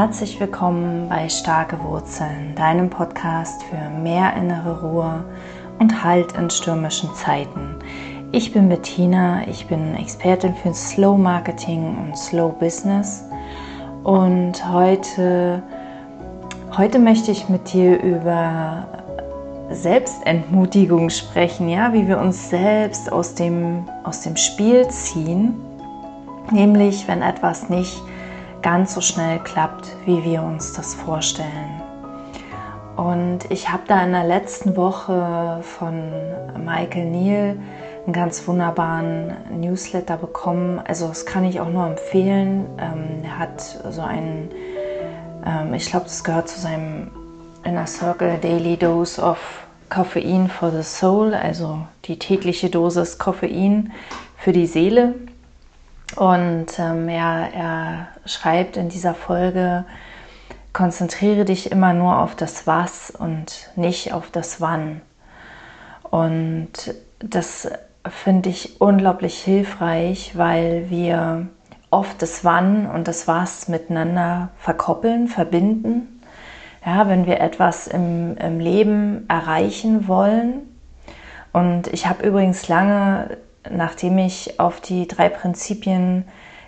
herzlich willkommen bei Starke Wurzeln, deinem Podcast für mehr innere Ruhe und Halt in stürmischen Zeiten. Ich bin Bettina, ich bin Expertin für Slow Marketing und Slow Business und heute möchte ich mit dir über Selbstentmutigung sprechen, ja, wie wir uns selbst aus dem Spiel ziehen, nämlich wenn etwas nicht ganz so schnell klappt, wie wir uns das vorstellen. Und ich habe da in der letzten Woche von Michael Neill einen ganz wunderbaren Newsletter bekommen. Also das kann ich auch nur empfehlen. Er hat so einen, ich glaube, das gehört zu seinem Inner Circle Daily Dose of Koffein for the Soul, also die tägliche Dosis Koffein für die Seele. Und er schreibt in dieser Folge: Konzentriere dich immer nur auf das Was und nicht auf das Wann. Und das finde ich unglaublich hilfreich, weil wir oft das Wann und das Was miteinander verkoppeln, verbinden. Ja, wenn wir etwas im Leben erreichen wollen. Und ich habe übrigens lange, nachdem ich auf die 3 Prinzipien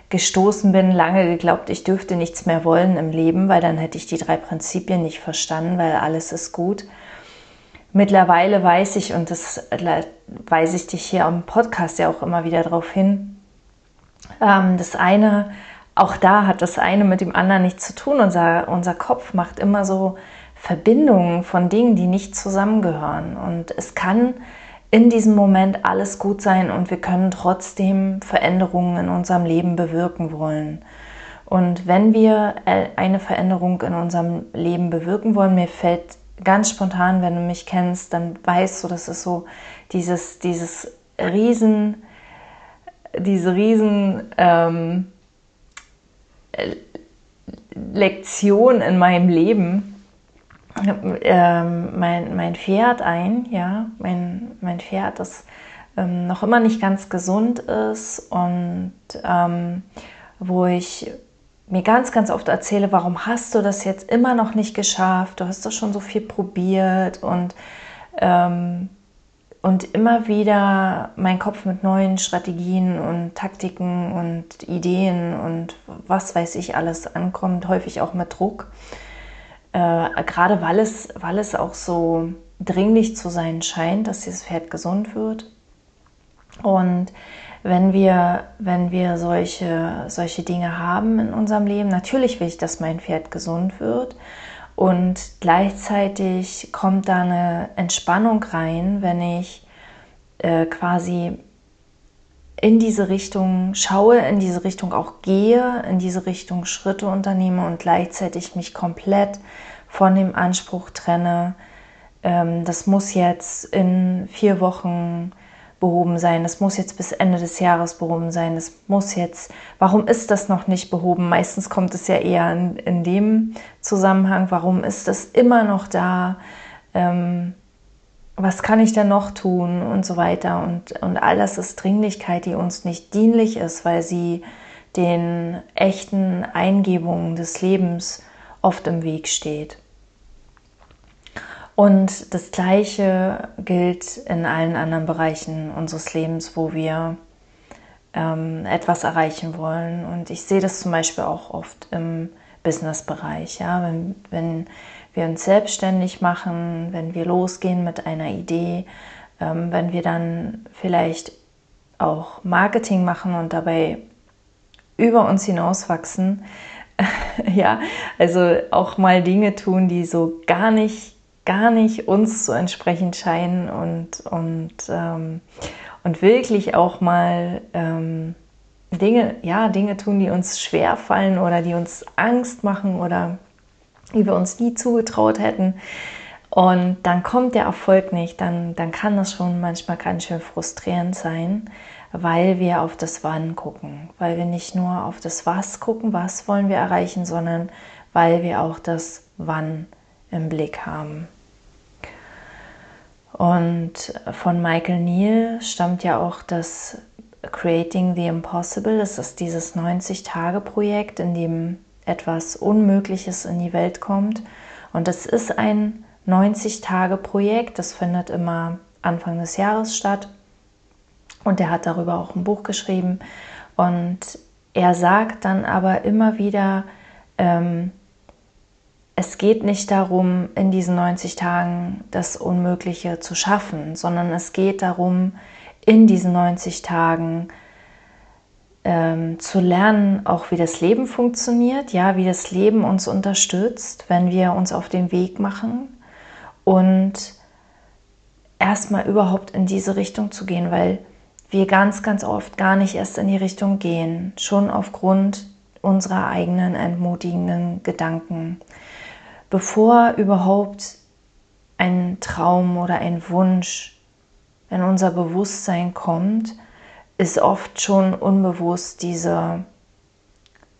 gestoßen bin, lange geglaubt, ich dürfte nichts mehr wollen im Leben, weil dann hätte ich die 3 Prinzipien nicht verstanden, weil alles ist gut. Mittlerweile weiß ich, und das weise ich dich hier am Podcast ja auch immer wieder darauf hin, das eine, auch da hat das eine mit dem anderen nichts zu tun. Unser Kopf macht immer so Verbindungen von Dingen, die nicht zusammengehören. Und es kann in diesem Moment alles gut sein und wir können trotzdem Veränderungen in unserem Leben bewirken wollen. Und wenn wir eine Veränderung in unserem Leben bewirken wollen, mir fällt ganz spontan, wenn du mich kennst, dann weißt du, das ist so diese riesen Lektion in meinem Leben. Mein Pferd ein, ja, mein Pferd, das noch immer nicht ganz gesund ist und wo ich mir ganz, ganz oft erzähle, warum hast du das jetzt immer noch nicht geschafft, du hast doch schon so viel probiert und immer wieder mein Kopf mit neuen Strategien und Taktiken und Ideen und was weiß ich alles ankommt, häufig auch mit Druck. Gerade weil es auch so dringlich zu sein scheint, dass dieses Pferd gesund wird. Und wenn wir solche Dinge haben in unserem Leben, natürlich will ich, dass mein Pferd gesund wird. Und gleichzeitig kommt da eine Entspannung rein, wenn ich quasi in diese Richtung schaue, in diese Richtung auch gehe, in diese Richtung Schritte unternehme und gleichzeitig mich komplett von dem Anspruch trenne, das muss jetzt in 4 Wochen behoben sein, das muss jetzt bis Ende des Jahres behoben sein, das muss jetzt, warum ist das noch nicht behoben? Meistens kommt es ja eher in dem Zusammenhang, warum ist das immer noch da? Was kann ich denn noch tun und so weiter und all das ist Dringlichkeit, die uns nicht dienlich ist, weil sie den echten Eingebungen des Lebens oft im Weg steht. Und das Gleiche gilt in allen anderen Bereichen unseres Lebens, wo wir etwas erreichen wollen. Und ich sehe das zum Beispiel auch oft im Business-Bereich, ja, wenn wir uns selbstständig machen, wenn wir losgehen mit einer Idee, wenn wir dann vielleicht auch Marketing machen und dabei über uns hinauswachsen, ja, also auch mal Dinge tun, die so gar nicht uns zu entsprechen scheinen und wirklich auch mal Dinge tun, die uns schwer fallen oder die uns Angst machen oder die wir uns nie zugetraut hätten. Und dann kommt der Erfolg nicht, dann kann das schon manchmal ganz schön frustrierend sein, weil wir auf das Wann gucken, weil wir nicht nur auf das Was gucken, was wollen wir erreichen, sondern weil wir auch das Wann im Blick haben. Und von Michael Neill stammt ja auch das Creating the Impossible, das ist dieses 90-Tage-Projekt, in dem etwas Unmögliches in die Welt kommt. Und das ist ein 90-Tage-Projekt, das findet immer Anfang des Jahres statt. Und er hat darüber auch ein Buch geschrieben. Und er sagt dann aber immer wieder, es geht nicht darum, in diesen 90 Tagen das Unmögliche zu schaffen, sondern es geht darum, in diesen 90 Tagen zu lernen, auch wie das Leben funktioniert, ja, wie das Leben uns unterstützt, wenn wir uns auf den Weg machen und erstmal überhaupt in diese Richtung zu gehen, weil wir ganz, ganz oft gar nicht erst in die Richtung gehen, schon aufgrund unserer eigenen entmutigenden Gedanken. Bevor überhaupt ein Traum oder ein Wunsch in unser Bewusstsein kommt, ist oft schon unbewusst dieser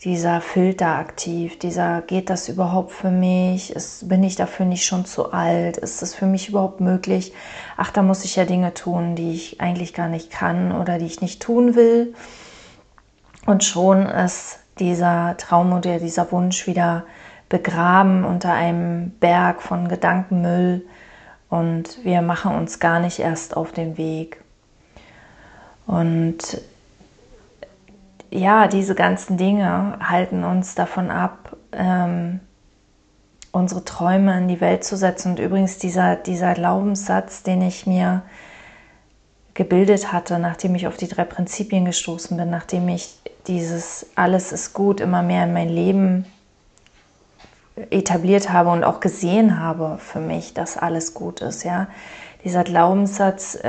Filter aktiv, geht das überhaupt für mich, bin ich dafür nicht schon zu alt, ist das für mich überhaupt möglich, ach, da muss ich ja Dinge tun, die ich eigentlich gar nicht kann oder die ich nicht tun will. Und schon ist dieser Traum oder dieser Wunsch wieder begraben unter einem Berg von Gedankenmüll und wir machen uns gar nicht erst auf den Weg. Und ja, diese ganzen Dinge halten uns davon ab, unsere Träume in die Welt zu setzen. Und übrigens dieser Glaubenssatz, den ich mir gebildet hatte, nachdem ich auf die 3 Prinzipien gestoßen bin, nachdem ich dieses Alles ist gut immer mehr in mein Leben etabliert habe und auch gesehen habe für mich, dass alles gut ist. Ja? Dieser Glaubenssatz,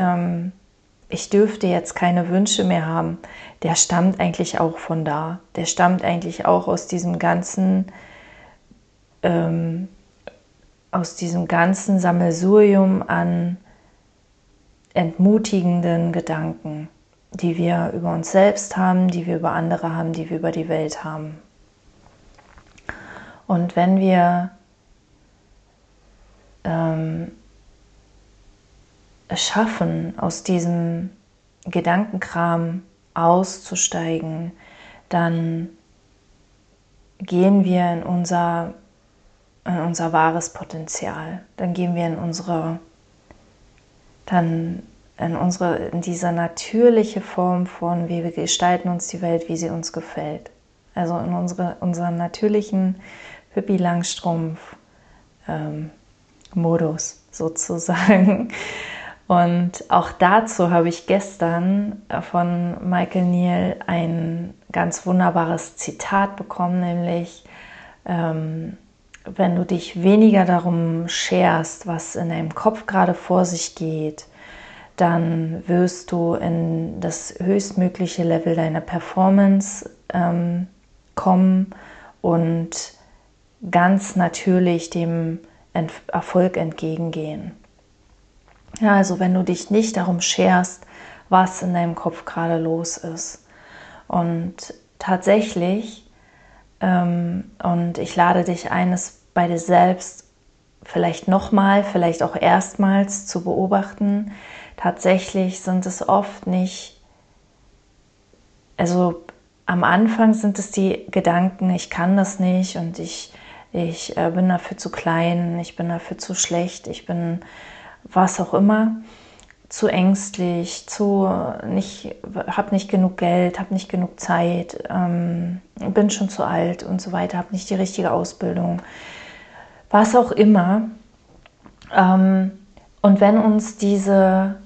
ich dürfte jetzt keine Wünsche mehr haben, der stammt eigentlich auch von da. Der stammt eigentlich auch aus diesem ganzen Sammelsurium an entmutigenden Gedanken, die wir über uns selbst haben, die wir über andere haben, die wir über die Welt haben. Und wenn wir es schaffen, aus diesem Gedankenkram auszusteigen, dann gehen wir in unser wahres Potenzial. Dann gehen wir in diese natürliche Form von, wie wir gestalten uns die Welt, wie sie uns gefällt. Also in unseren natürlichen Pippi Langstrumpf Modus sozusagen. Und auch dazu habe ich gestern von Michael Neill ein ganz wunderbares Zitat bekommen, nämlich wenn du dich weniger darum scherst, was in deinem Kopf gerade vor sich geht, dann wirst du in das höchstmögliche Level deiner Performance kommen und ganz natürlich dem Erfolg entgegengehen. Ja, also wenn du dich nicht darum scherst, was in deinem Kopf gerade los ist. Und tatsächlich, und ich lade dich ein, es bei dir selbst vielleicht nochmal, vielleicht auch erstmals zu beobachten, tatsächlich sind es oft nicht, also am Anfang sind es die Gedanken, ich kann das nicht und ich bin dafür zu klein, ich bin dafür zu schlecht, ich bin was auch immer, zu ängstlich, hab nicht genug Geld, hab nicht genug Zeit, bin schon zu alt und so weiter, hab nicht die richtige Ausbildung, was auch immer. Und wenn uns diese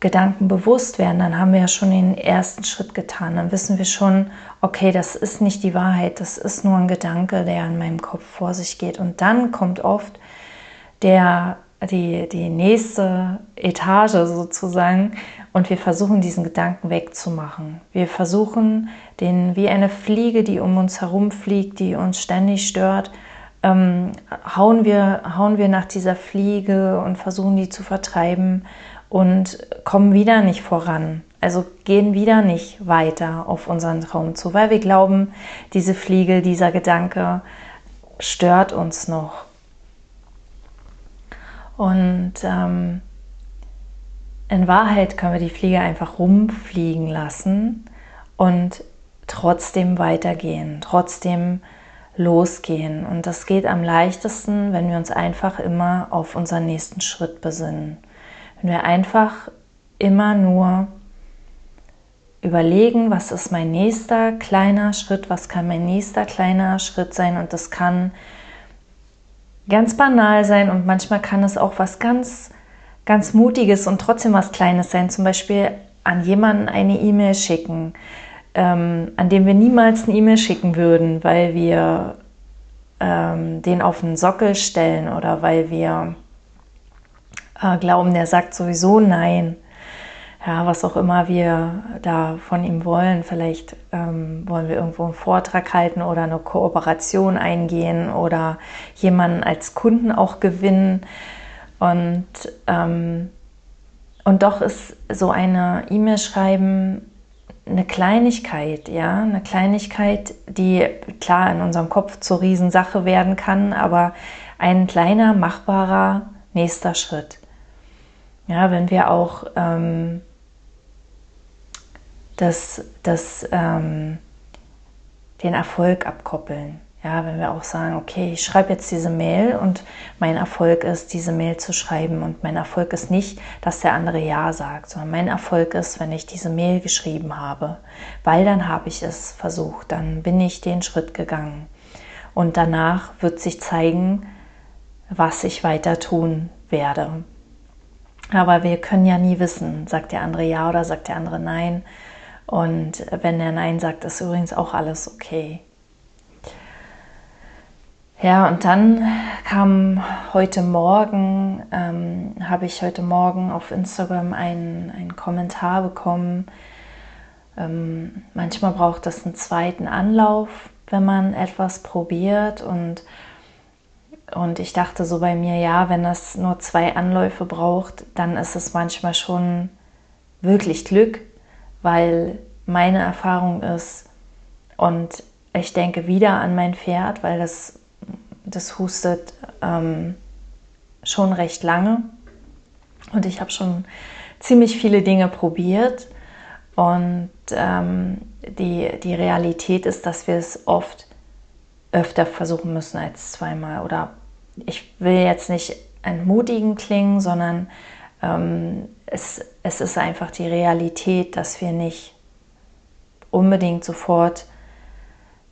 Gedanken bewusst werden, dann haben wir ja schon den ersten Schritt getan. Dann wissen wir schon, okay, das ist nicht die Wahrheit, das ist nur ein Gedanke, der in meinem Kopf vor sich geht. Und dann kommt oft die nächste Etage sozusagen und wir versuchen, diesen Gedanken wegzumachen. Wir versuchen, den wie eine Fliege, die um uns herumfliegt, die uns ständig stört, hauen wir nach dieser Fliege und versuchen, die zu vertreiben. Und kommen wieder nicht voran, also gehen wieder nicht weiter auf unseren Traum zu, weil wir glauben, diese Fliege, dieser Gedanke stört uns noch. Und in Wahrheit können wir die Fliege einfach rumfliegen lassen und trotzdem weitergehen, trotzdem losgehen. Und das geht am leichtesten, wenn wir uns einfach immer auf unseren nächsten Schritt besinnen. Wenn wir einfach immer nur überlegen, was ist mein nächster kleiner Schritt, was kann mein nächster kleiner Schritt sein, und das kann ganz banal sein und manchmal kann es auch was ganz, ganz Mutiges und trotzdem was Kleines sein, zum Beispiel an jemanden eine E-Mail schicken, an dem wir niemals eine E-Mail schicken würden, weil wir den auf den Sockel stellen oder weil wir glauben, der sagt sowieso nein. Ja, was auch immer wir da von ihm wollen. Vielleicht wollen wir irgendwo einen Vortrag halten oder eine Kooperation eingehen oder jemanden als Kunden auch gewinnen. Und doch ist so eine E-Mail schreiben eine Kleinigkeit, ja, eine Kleinigkeit, die klar in unserem Kopf zur Riesensache werden kann, aber ein kleiner, machbarer nächster Schritt. Ja, wenn wir auch den Erfolg abkoppeln. Ja, wenn wir auch sagen, okay, ich schreibe jetzt diese Mail und mein Erfolg ist, diese Mail zu schreiben, und mein Erfolg ist nicht, dass der andere ja sagt, sondern mein Erfolg ist, wenn ich diese Mail geschrieben habe, weil dann habe ich es versucht, dann bin ich den Schritt gegangen und danach wird sich zeigen, was ich weiter tun werde. Aber wir können ja nie wissen, sagt der andere ja oder sagt der andere nein. Und wenn er nein sagt, ist übrigens auch alles okay. Ja, und dann kam heute Morgen, habe ich heute Morgen auf Instagram einen Kommentar bekommen. Manchmal braucht es einen zweiten Anlauf, wenn man etwas probiert, und ich dachte so bei mir, ja, wenn das nur 2 Anläufe braucht, dann ist es manchmal schon wirklich Glück, weil meine Erfahrung ist, und ich denke wieder an mein Pferd, weil das hustet schon recht lange und ich habe schon ziemlich viele Dinge probiert, und die Realität ist, dass wir es oft öfter versuchen müssen als 2-mal, oder ich will jetzt nicht entmutigen klingen, sondern es ist einfach die Realität, dass wir nicht unbedingt sofort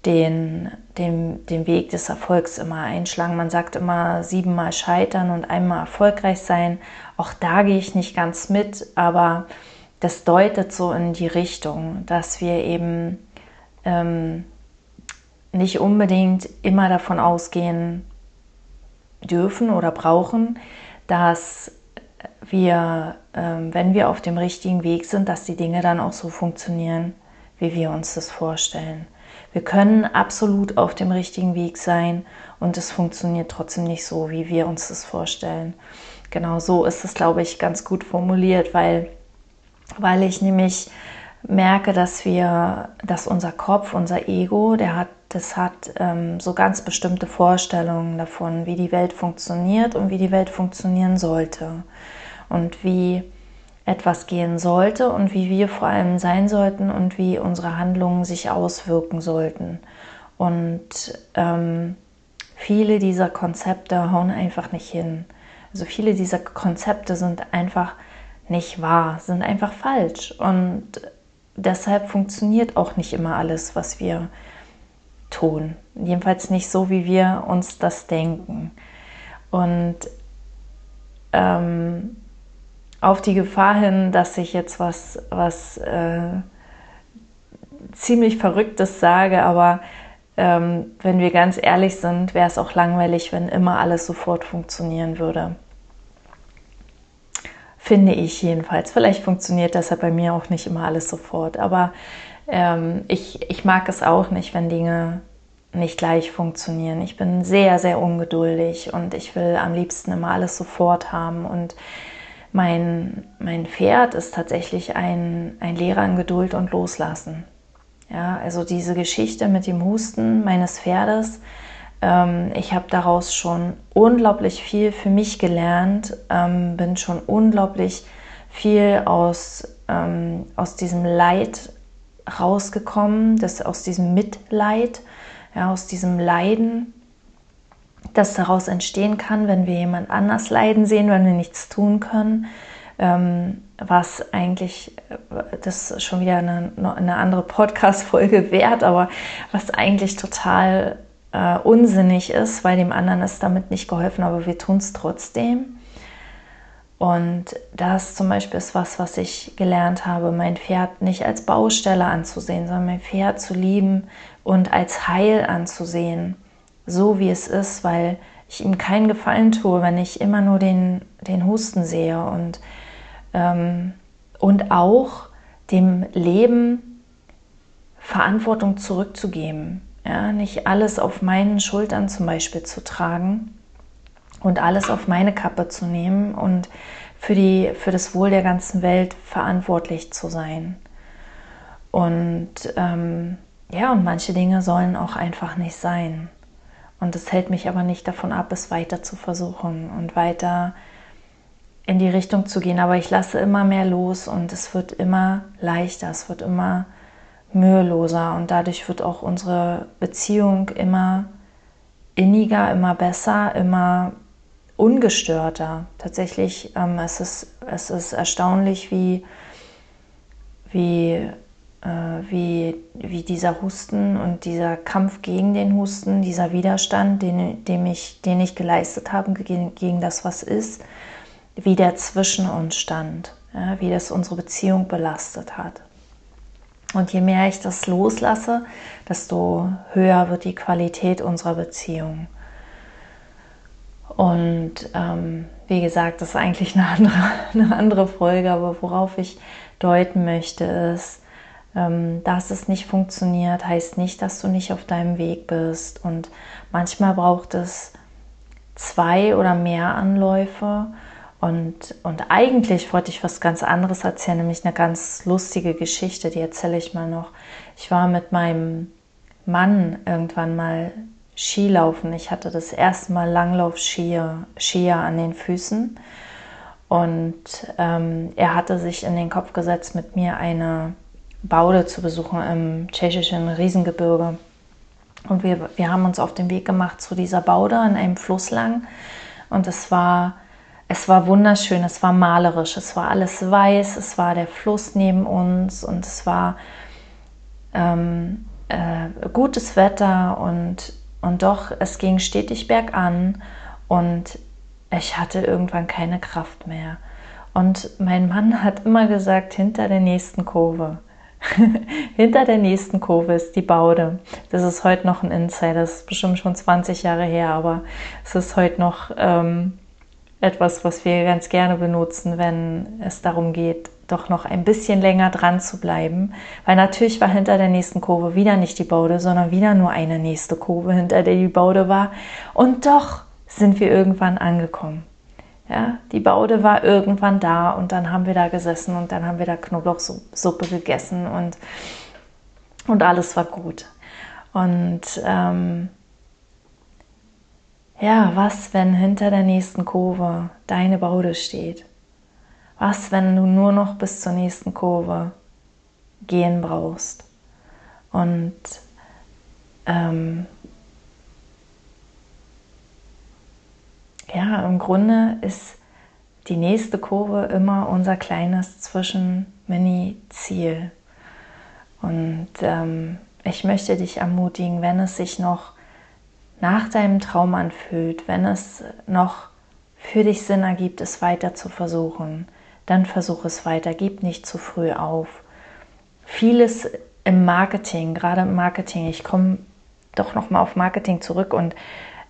den Weg des Erfolgs immer einschlagen. Man sagt immer 7-mal scheitern und 1-mal erfolgreich sein. Auch da gehe ich nicht ganz mit, aber das deutet so in die Richtung, dass wir eben nicht unbedingt immer davon ausgehen dürfen oder brauchen, dass wir, wenn wir auf dem richtigen Weg sind, dass die Dinge dann auch so funktionieren, wie wir uns das vorstellen. Wir können absolut auf dem richtigen Weg sein und es funktioniert trotzdem nicht so, wie wir uns das vorstellen. Genau so ist es, glaube ich, ganz gut formuliert, weil ich nämlich merke, dass unser Kopf, unser Ego, das hat so ganz bestimmte Vorstellungen davon, wie die Welt funktioniert und wie die Welt funktionieren sollte und wie etwas gehen sollte und wie wir vor allem sein sollten und wie unsere Handlungen sich auswirken sollten. Und viele dieser Konzepte hauen einfach nicht hin. Also viele dieser Konzepte sind einfach nicht wahr, sind einfach falsch, und deshalb funktioniert auch nicht immer alles, was wir tun. Jedenfalls nicht so, wie wir uns das denken. Und auf die Gefahr hin, dass ich jetzt was ziemlich Verrücktes sage, aber wenn wir ganz ehrlich sind, wäre es auch langweilig, wenn immer alles sofort funktionieren würde. Finde ich jedenfalls. Vielleicht funktioniert deshalb bei mir auch nicht immer alles sofort, aber ich mag es auch nicht, wenn Dinge nicht gleich funktionieren. Ich bin sehr, sehr ungeduldig und ich will am liebsten immer alles sofort haben. Und mein Pferd ist tatsächlich ein Lehrer in Geduld und Loslassen. Ja, also diese Geschichte mit dem Husten meines Pferdes, ich habe daraus schon unglaublich viel für mich gelernt, bin schon unglaublich viel aus diesem Leid rausgekommen, aus diesem Mitleid, ja, aus diesem Leiden, das daraus entstehen kann, wenn wir jemand anders leiden sehen, wenn wir nichts tun können, was eigentlich, das ist schon wieder eine andere Podcast-Folge wert, aber was eigentlich total unsinnig ist, weil dem anderen ist damit nicht geholfen, aber wir tun es trotzdem. Und das zum Beispiel ist was ich gelernt habe, mein Pferd nicht als Baustelle anzusehen, sondern mein Pferd zu lieben und als Heil anzusehen, so wie es ist, weil ich ihm keinen Gefallen tue, wenn ich immer nur den Husten sehe und auch dem Leben Verantwortung zurückzugeben, ja, nicht alles auf meinen Schultern zum Beispiel zu tragen und alles auf meine Kappe zu nehmen und für das Wohl der ganzen Welt verantwortlich zu sein. Und ja, und manche Dinge sollen auch einfach nicht sein. Und das hält mich aber nicht davon ab, es weiter zu versuchen und weiter in die Richtung zu gehen. Aber ich lasse immer mehr los und es wird immer leichter, es wird immer müheloser. Und dadurch wird auch unsere Beziehung immer inniger, immer besser, immer ungestörter. Tatsächlich, es ist erstaunlich, wie dieser Husten und dieser Kampf gegen den Husten, dieser Widerstand, den ich geleistet habe gegen das, was ist, wie der zwischen uns stand, ja, wie das unsere Beziehung belastet hat. Und je mehr ich das loslasse, desto höher wird die Qualität unserer Beziehung. Und wie gesagt, das ist eigentlich eine andere Folge, aber worauf ich deuten möchte ist, dass es nicht funktioniert, heißt nicht, dass du nicht auf deinem Weg bist. Und manchmal braucht es 2 oder mehr Anläufe. Und eigentlich wollte ich was ganz anderes erzählen, nämlich eine ganz lustige Geschichte, die erzähle ich mal noch. Ich war mit meinem Mann irgendwann mal Skilaufen. Ich hatte das erste Mal Langlauf-Skier an den Füßen. Und er hatte sich in den Kopf gesetzt, mit mir eine Baude zu besuchen im tschechischen Riesengebirge. Und wir haben uns auf den Weg gemacht zu dieser Baude an einem Fluss lang. Und es war wunderschön, es war malerisch, es war alles weiß, es war der Fluss neben uns und es war gutes Wetter und doch, es ging stetig bergan und ich hatte irgendwann keine Kraft mehr. Und mein Mann hat immer gesagt, hinter der nächsten Kurve. Hinter der nächsten Kurve ist die Baude. Das ist heute noch ein Insider, das ist bestimmt schon 20 Jahre her, aber es ist heute noch... etwas, was wir ganz gerne benutzen, wenn es darum geht, doch noch ein bisschen länger dran zu bleiben. Weil natürlich war hinter der nächsten Kurve wieder nicht die Baude, sondern wieder nur eine nächste Kurve, hinter der die Baude war. Und doch sind wir irgendwann angekommen. Ja, die Baude war irgendwann da und dann haben wir da gesessen und dann haben wir da Knoblauchsuppe gegessen und alles war gut. Und ja, was, wenn hinter der nächsten Kurve deine Baude steht? Was, wenn du nur noch bis zur nächsten Kurve gehen brauchst? Und ja, im Grunde ist die nächste Kurve immer unser kleines Zwischen-Mini-Ziel. Und ich möchte dich ermutigen, wenn es sich noch nach deinem Traum anfühlt, wenn es noch für dich Sinn ergibt, es weiter zu versuchen, dann versuch es weiter, gib nicht zu früh auf. Vieles im Marketing, gerade im Marketing, ich komme doch nochmal auf Marketing zurück und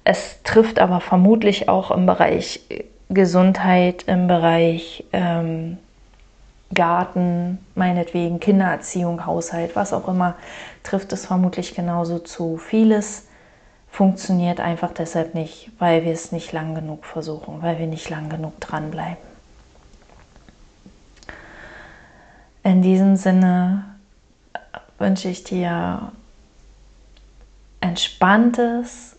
es trifft aber vermutlich auch im Bereich Gesundheit, im Bereich Garten, meinetwegen Kindererziehung, Haushalt, was auch immer, trifft es vermutlich genauso zu. Vieles funktioniert einfach deshalb nicht, weil wir es nicht lang genug versuchen, weil wir nicht lang genug dranbleiben. In diesem Sinne wünsche ich dir entspanntes,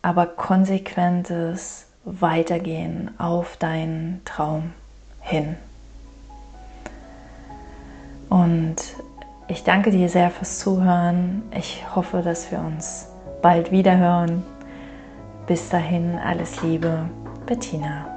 aber konsequentes Weitergehen auf deinen Traum hin. Und Ich danke dir sehr fürs Zuhören. Ich hoffe, dass wir uns bald wiederhören. Bis dahin, alles Liebe, Bettina.